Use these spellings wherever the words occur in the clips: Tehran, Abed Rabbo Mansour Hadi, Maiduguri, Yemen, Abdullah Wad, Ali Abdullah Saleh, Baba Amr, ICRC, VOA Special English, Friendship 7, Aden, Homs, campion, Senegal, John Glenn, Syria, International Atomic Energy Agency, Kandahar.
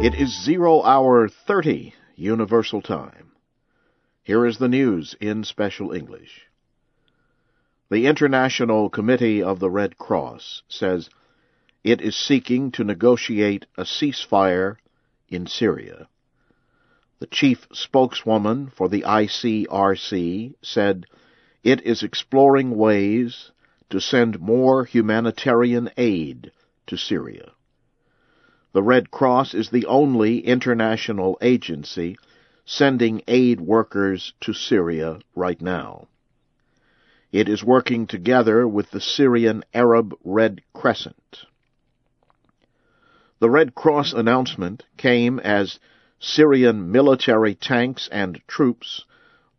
It is 00:30 Universal Time. Here is the news in Special English. The International Committee of the Red Cross says it is seeking to negotiate a ceasefire in Syria. The chief spokeswoman for the ICRC said it is exploring ways to send more humanitarian aid to Syria. The Red Cross is the only international agency sending aid workers to Syria right now. It is working together with the Syrian Arab Red Crescent. The Red Cross announcement came as Syrian military tanks and troops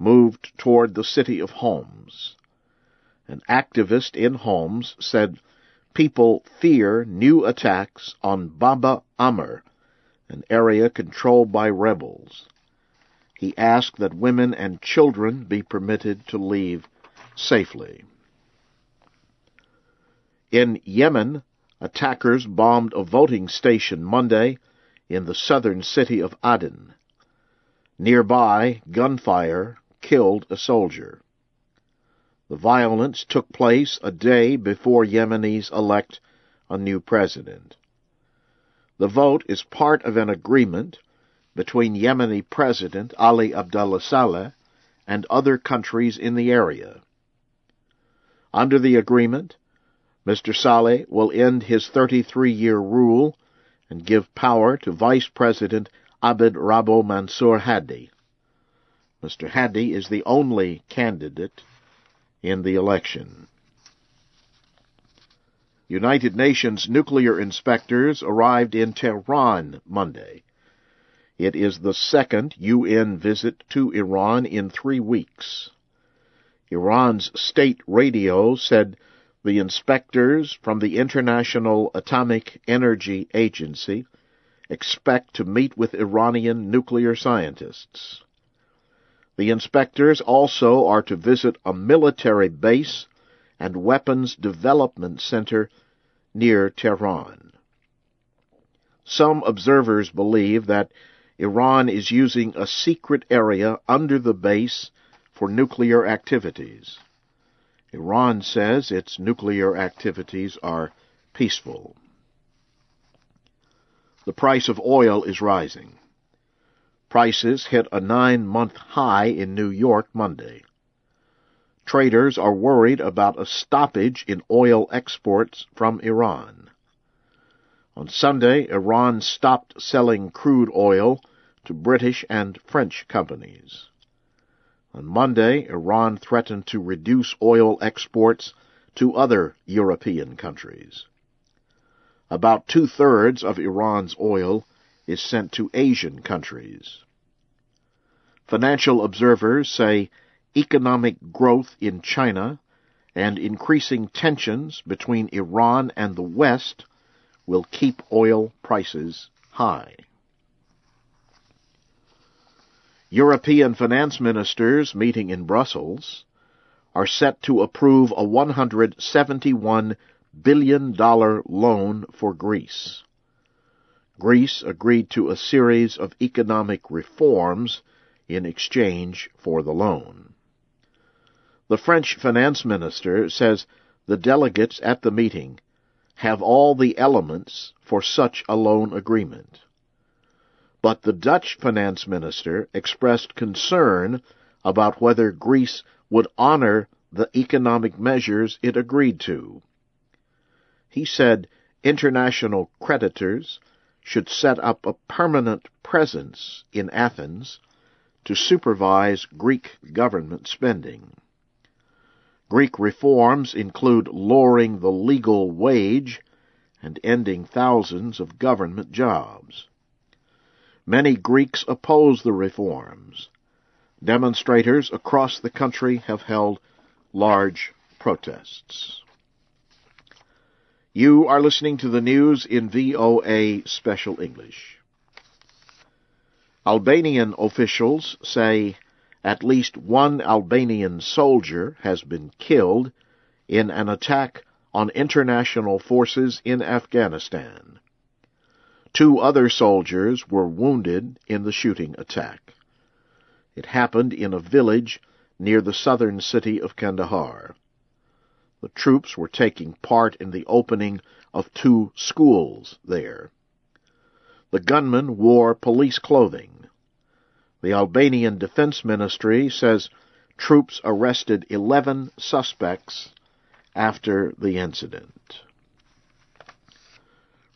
moved toward the city of Homs. An activist in Homs said, "People fear new attacks on Baba Amr, an area controlled by rebels." He asked that women and children be permitted to leave safely. In Yemen, attackers bombed a voting station Monday in the southern city of Aden. Nearby, gunfire killed a soldier. The violence took place a day before Yemenis elect a new president. The vote is part of an agreement between Yemeni President Ali Abdullah Saleh and other countries in the area. Under the agreement, Mr. Saleh will end his 33-year rule and give power to Vice President Abed Rabbo Mansour Hadi. Mr. Hadi is the only candidate in the election. United Nations nuclear inspectors arrived in Tehran Monday. It is the second UN visit to Iran in 3 weeks. Iran's state radio said the inspectors from the International Atomic Energy Agency expect to meet with Iranian nuclear scientists. The inspectors also are to visit a military base and weapons development center near Tehran. Some observers believe that Iran is using a secret area under the base for nuclear activities. Iran says its nuclear activities are peaceful. The price of oil is rising. Prices hit a 9-month high in New York Monday. Traders are worried about a stoppage in oil exports from Iran. On Sunday, Iran stopped selling crude oil to British and French companies. On Monday, Iran threatened to reduce oil exports to other European countries. About 2/3 of Iran's oil is sent to Asian countries. Financial observers say economic growth in China and increasing tensions between Iran and the West will keep oil prices high. European finance ministers meeting in Brussels are set to approve a $171 billion loan for Greece. Greece agreed to a series of economic reforms in exchange for the loan. The French finance minister says the delegates at the meeting have all the elements for such a loan agreement. But the Dutch finance minister expressed concern about whether Greece would honor the economic measures it agreed to. He said international creditors should set up a permanent presence in Athens to supervise Greek government spending. Greek reforms include lowering the legal wage and ending thousands of government jobs. Many Greeks oppose the reforms. Demonstrators across the country have held large protests. You are listening to the news in VOA Special English. Albanian officials say at least one Albanian soldier has been killed in an attack on international forces in Afghanistan. Two other soldiers were wounded in the shooting attack. It happened in a village near the southern city of Kandahar. The troops were taking part in the opening of two schools there. The gunmen wore police clothing. The Albanian Defense Ministry says troops arrested 11 suspects after the incident.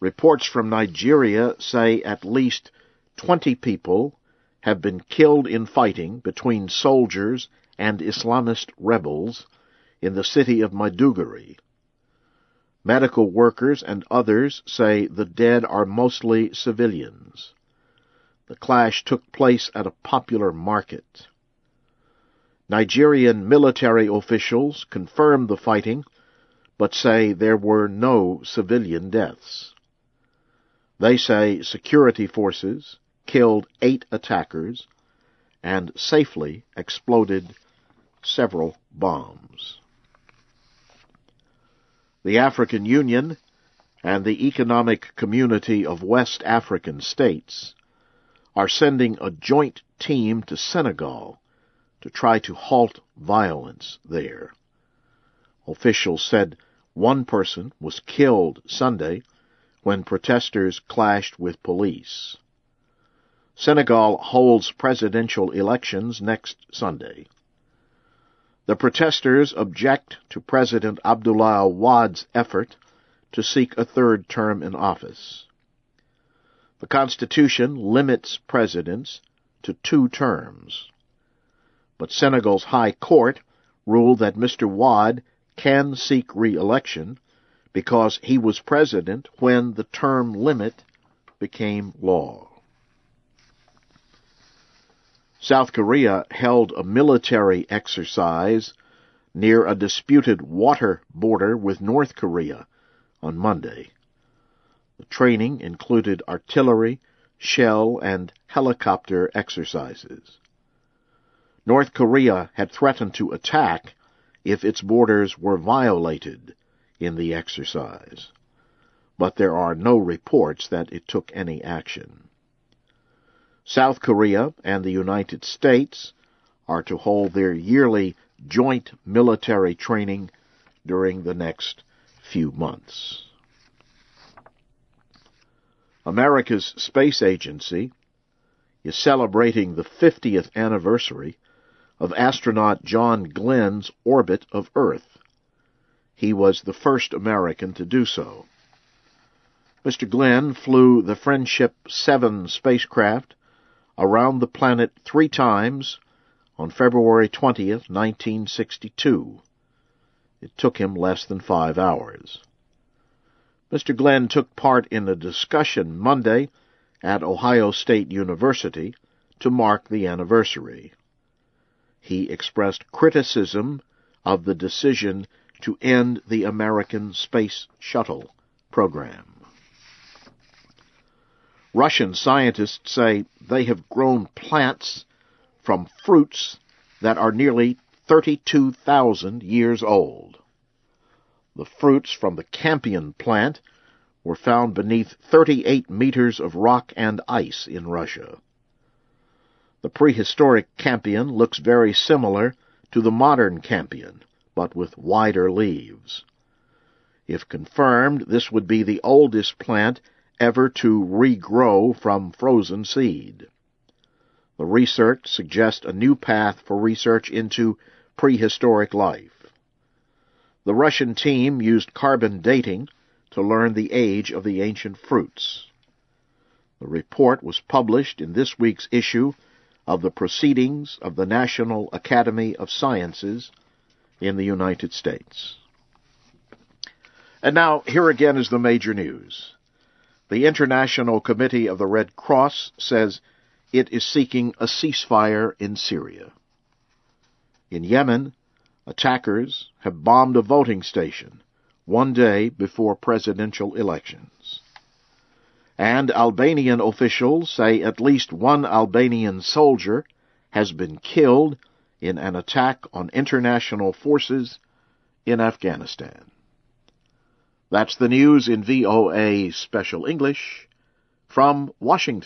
Reports from Nigeria say at least 20 people have been killed in fighting between soldiers and Islamist rebels in the city of Maiduguri. Medical workers and others say the dead are mostly civilians. The clash took place at a popular market. Nigerian military officials confirmed the fighting, but say there were no civilian deaths. They say security forces killed 8 attackers and safely exploded several bombs. The African Union and the Economic Community of West African States are sending a joint team to Senegal to try to halt violence there. Officials said one person was killed Sunday when protesters clashed with police. Senegal holds presidential elections next Sunday. The protesters object to President Abdullah Wad's effort to seek a third term in office. The Constitution limits presidents to 2 terms, but Senegal's High Court ruled that Mr. Wad can seek re-election because he was president when the term limit became law. South Korea held a military exercise near a disputed water border with North Korea on Monday. The training included artillery, shell, and helicopter exercises. North Korea had threatened to attack if its borders were violated in the exercise, but there are no reports that it took any action. South Korea and the United States are to hold their yearly joint military training during the next few months. America's Space Agency is celebrating the 50th anniversary of astronaut John Glenn's orbit of Earth. He was the first American to do so. Mr. Glenn flew the Friendship 7 spacecraft around the planet 3 times on February 20th, 1962. It took him less than 5 hours. Mr. Glenn took part in a discussion Monday at Ohio State University to mark the anniversary. He expressed criticism of the decision to end the American Space Shuttle program. Russian scientists say they have grown plants from fruits that are nearly 32,000 years old. The fruits from the campion plant were found beneath 38 meters of rock and ice in Russia. The prehistoric campion looks very similar to the modern campion, but with wider leaves. If confirmed, this would be the oldest plant ever to regrow from frozen seed. The research suggests a new path for research into prehistoric life. The Russian team used carbon dating to learn the age of the ancient fruits. The report was published in this week's issue of the Proceedings of the National Academy of Sciences in the United States. And now, here again is the major news. The International Committee of the Red Cross says it is seeking a ceasefire in Syria. In Yemen, attackers have bombed a voting station one day before presidential elections. And Albanian officials say at least one Albanian soldier has been killed in an attack on international forces in Afghanistan. That's the news in VOA Special English. From Washington.